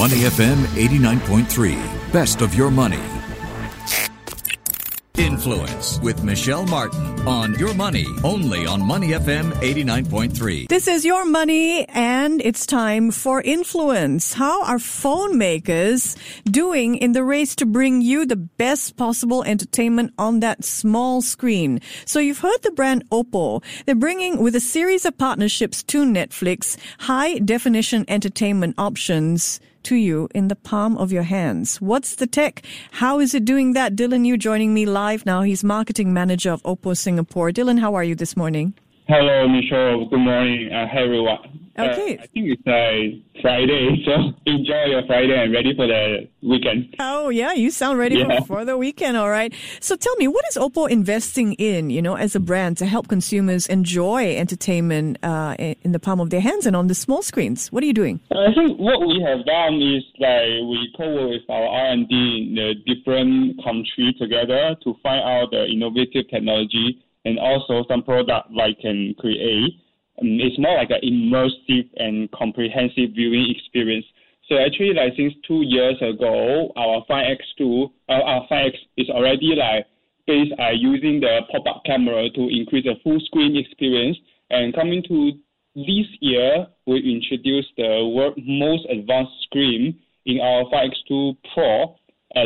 Money FM 89.3. Best of your money. Influence with Michelle Martin on Your Money, only on Money FM 89.3. This is Your Money, and it's time for Influence. How are phone makers doing in the race to bring you the best possible entertainment on that small screen? So you've heard the brand Oppo. They're bringing, with a series of partnerships to Netflix, high-definition entertainment options to you in the palm of your hands. What's the tech? How is it doing that? Dylan, you joining me live now. He's marketing manager of Oppo Singapore. Dylan, how are you this morning? Hello, Michelle. Good morning. Hi, everyone. Okay. I think it's Friday, so enjoy your Friday and ready for the weekend. Oh, yeah, you sound ready for the weekend, all right. So tell me, what is Oppo investing in, you know, as a brand to help consumers enjoy entertainment in the palm of their hands and on the small screens? What are you doing? I think what we have done is we co-work with our R&D in the different countries together to find out the innovative technology and also some product I can create. It's more like an immersive and comprehensive viewing experience. So actually, since 2 years ago, our 5X2, our 5X is already based on using the pop-up camera to increase the full screen experience. And coming to this year, we introduced the world's most advanced screen in our 5X2 Pro.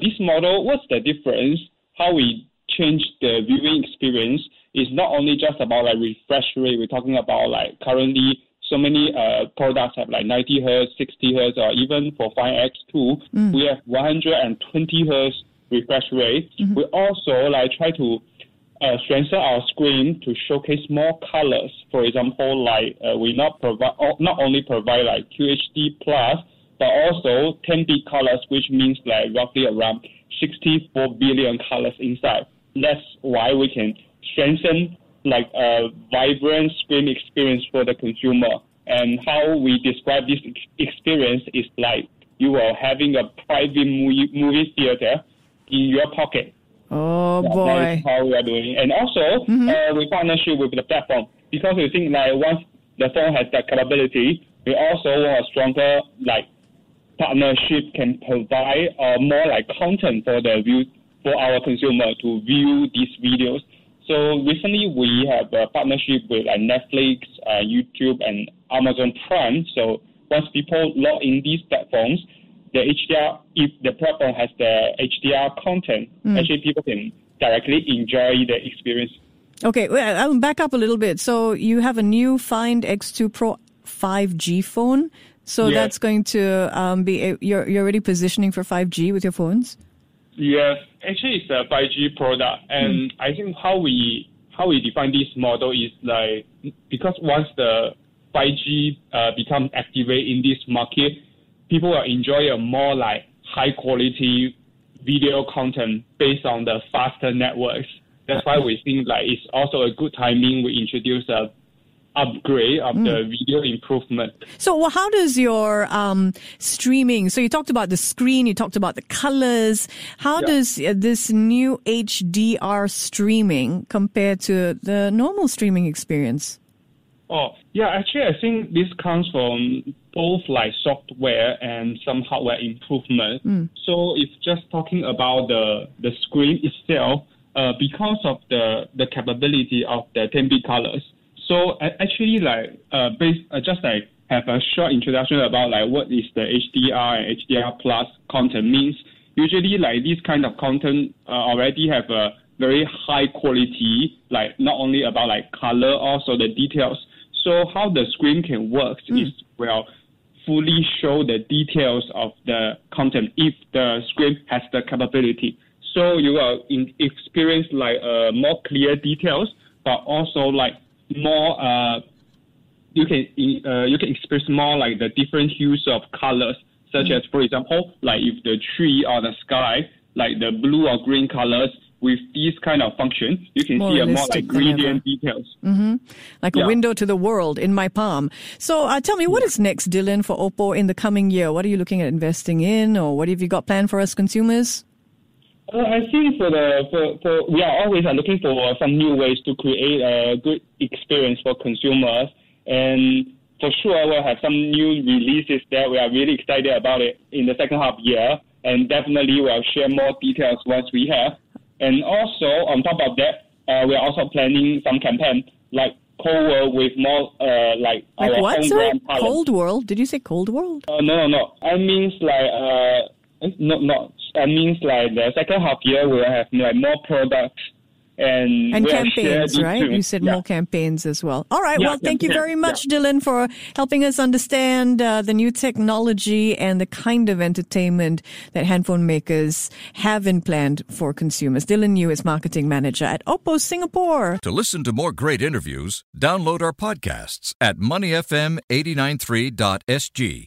This model, what's the difference? How we change the viewing experience is not only just about refresh rate. We're talking about currently so many products have 90 hertz, 60 hertz, or even for 5X2, we have 120 hertz refresh rate. Mm-hmm. We also try to strengthen our screen to showcase more colors. For example, we not only provide QHD+, but also 10-bit colors, which means roughly around 64 billion colors inside. That's why we can strengthen a vibrant screen experience for the consumer. And how we describe this experience is you are having a private movie theater in your pocket. Oh, yeah, boy. That is how we are doing. And also, we partnership with the platform because we think once the phone has that capability, we also want a stronger partnership can provide more content for the view for our consumer to view these videos. So recently we have a partnership with Netflix, YouTube, and Amazon Prime. So once people log in these platforms, the HDR, if the platform has the HDR content, actually people can directly enjoy the experience. Okay, well, I'll back up a little bit. So you have a new Find X2 Pro 5G phone. So that's going to be, you're already positioning for 5G with your phones? Yes, actually it's a 5G product, and I think how we define this model is because once the 5G becomes activated in this market, people will enjoy a more high quality video content based on the faster networks. That's why we think it's also a good timing we introduce a upgrade of the video improvement. So how does your streaming, so you talked about the screen, you talked about the colors, how does this new HDR streaming compare to the normal streaming experience? Oh, yeah, actually I think this comes from both software and some hardware improvement. So if just talking about the screen itself, because of the capability of the 10-bit colors, so actually, have a short introduction about what is the HDR and HDR plus content means. Usually, this kind of content already have a very high quality, not only about color, also the details. So how the screen can work is fully show the details of the content if the screen has the capability. So you will experience more clear details, but also more, you can experience more the different hues of colors, such as, for example, if the tree or the sky, the blue or green colors. With this kind of function, you can see a more gradient details. Mm-hmm. A window to the world in my palm. So tell me, what is next, Dylan, for Oppo in the coming year? What are you looking at investing in, or what have you got planned for us consumers? I think we are always looking for some new ways to create a good experience for consumers, and for sure we'll have some new releases that we are really excited about it in the second half year. And definitely we'll share more details once we have. And also, on top of that, we're also planning some campaign like Cold World with more like our what? Sorry? Cold World? Did you say Cold World? No. I mean, like the second half year, we'll have like more products and we'll campaigns, right? You said more campaigns as well. All right. Yeah, well, thank you very much, Dylan, for helping us understand the new technology and the kind of entertainment that handphone makers have in planned for consumers. Dylan Yu is marketing manager at Oppo Singapore. To listen to more great interviews, download our podcasts at moneyfm893.sg.